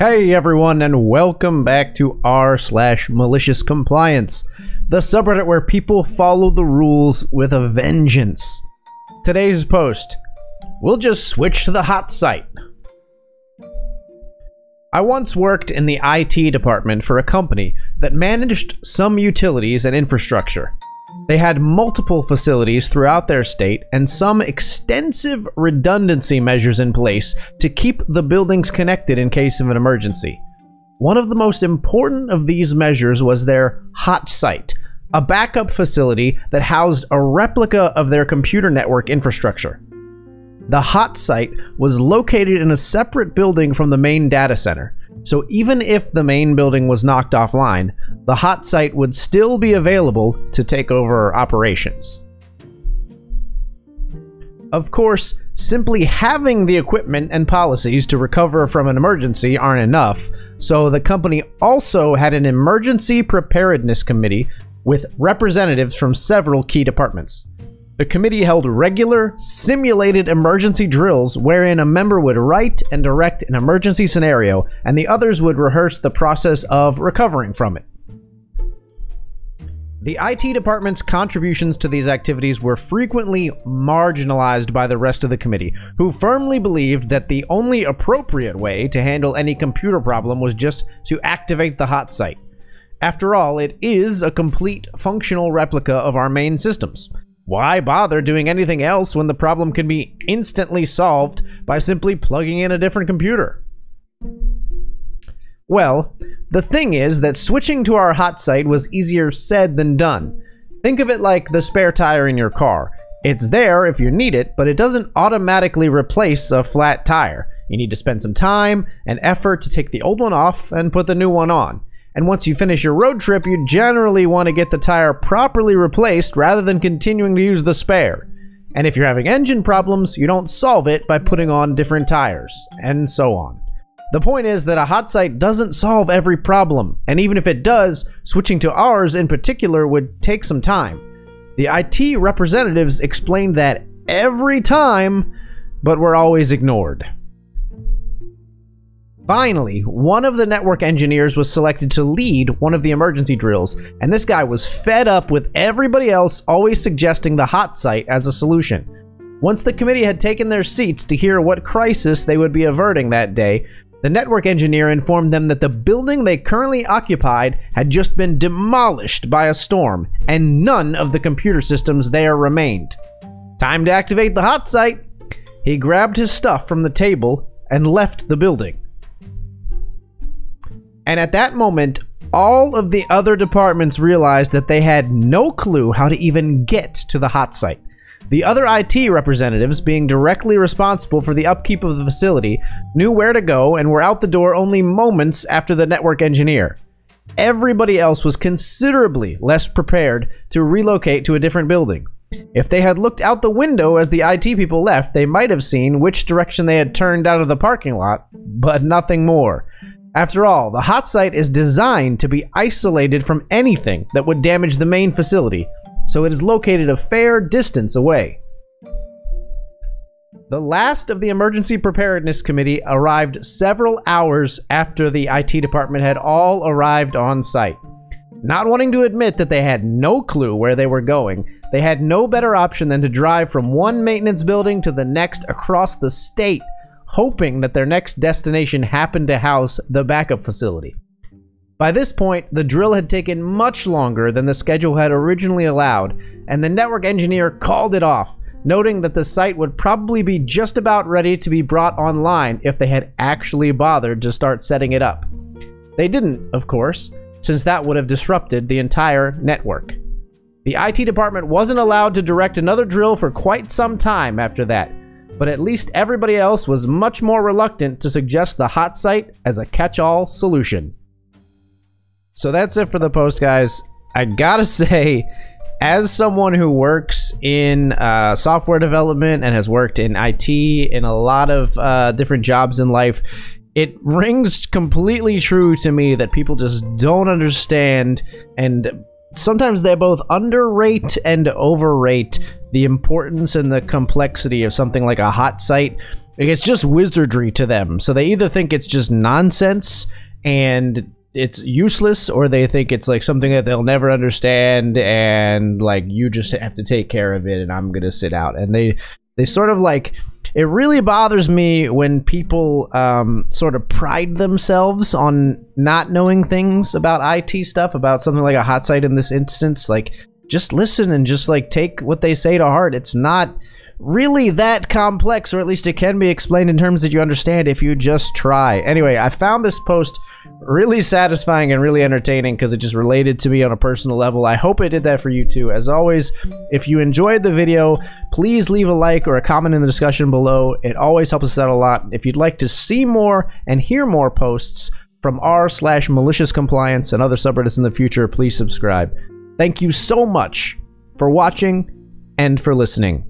Hey everyone, and welcome back to r/MaliciousCompliance, the subreddit where people follow the rules with a vengeance. Today's post, we'll just switch to the hot site. I once worked in the IT department for a company that managed some utilities and infrastructure. They had multiple facilities throughout their state and some extensive redundancy measures in place to keep the buildings connected in case of an emergency. One of the most important of these measures was their hot site, a backup facility that housed a replica of their computer network infrastructure. The hot site was located in a separate building from the main data center, so even if the main building was knocked offline, the hot site would still be available to take over operations. Of course, simply having the equipment and policies to recover from an emergency aren't enough, so the company also had an emergency preparedness committee with representatives from several key departments. The committee held regular, simulated emergency drills wherein a member would write and direct an emergency scenario, and the others would rehearse the process of recovering from it. The IT department's contributions to these activities were frequently marginalized by the rest of the committee, who firmly believed that the only appropriate way to handle any computer problem was just to activate the hot site. After all, it is a complete functional replica of our main systems. Why bother doing anything else when the problem can be instantly solved by simply plugging in a different computer? Well, the thing is that switching to our hot site was easier said than done. Think of it like the spare tire in your car. It's there if you need it, but it doesn't automatically replace a flat tire. You need to spend some time and effort to take the old one off and put the new one on. And once you finish your road trip, you generally want to get the tire properly replaced rather than continuing to use the spare. And if you're having engine problems, you don't solve it by putting on different tires, and so on. The point is that a hot site doesn't solve every problem, and even if it does, switching to ours in particular would take some time. The IT representatives explained that every time, but were always ignored. Finally, one of the network engineers was selected to lead one of the emergency drills, and this guy was fed up with everybody else always suggesting the hot site as a solution. Once the committee had taken their seats to hear what crisis they would be averting that day, the network engineer informed them that the building they currently occupied had just been demolished by a storm, and none of the computer systems there remained. Time to activate the hot site! He grabbed his stuff from the table and left the building. And at that moment, all of the other departments realized that they had no clue how to even get to the hot site. The other IT representatives, being directly responsible for the upkeep of the facility, knew where to go and were out the door only moments after the network engineer. Everybody else was considerably less prepared to relocate to a different building. If they had looked out the window as the IT people left, they might have seen which direction they had turned out of the parking lot, but nothing more. After all, the hot site is designed to be isolated from anything that would damage the main facility, so it is located a fair distance away. The last of the Emergency Preparedness Committee arrived several hours after the IT department had all arrived on site. Not wanting to admit that they had no clue where they were going, they had no better option than to drive from one maintenance building to the next across the state, hoping that their next destination happened to house the backup facility. By this point, the drill had taken much longer than the schedule had originally allowed, and the network engineer called it off, noting that the site would probably be just about ready to be brought online if they had actually bothered to start setting it up. They didn't, of course, since that would have disrupted the entire network. The IT department wasn't allowed to direct another drill for quite some time after that, but at least everybody else was much more reluctant to suggest the hot site as a catch-all solution. So that's it for the post, guys. I gotta say, as someone who works in software development and has worked in IT in a lot of different jobs in life, it rings completely true to me that people just don't understand, and sometimes they both underrate and overrate the importance and the complexity of something like a hot site, Like, it's just wizardry to them. So they either think it's just nonsense and it's useless, or they think it's like something that they'll never understand, and like, you just have to take care of it, and I'm gonna sit out. And they sort of like, it really bothers me when people sort of pride themselves on not knowing things about IT stuff, about something like a hot site in this instance. Like, just listen and just like take what they say to heart. It's not really that complex, or at least it can be explained in terms that you understand if you just try. Anyway, I found this post really satisfying and really entertaining because it just related to me on a personal level. I hope it did that for you too. As always, if you enjoyed the video, please leave a like or a comment in the discussion below. It always helps us out a lot. If you'd like to see more and hear more posts from r/MaliciousCompliance and other subreddits in the future, please subscribe. Thank you so much for watching and for listening.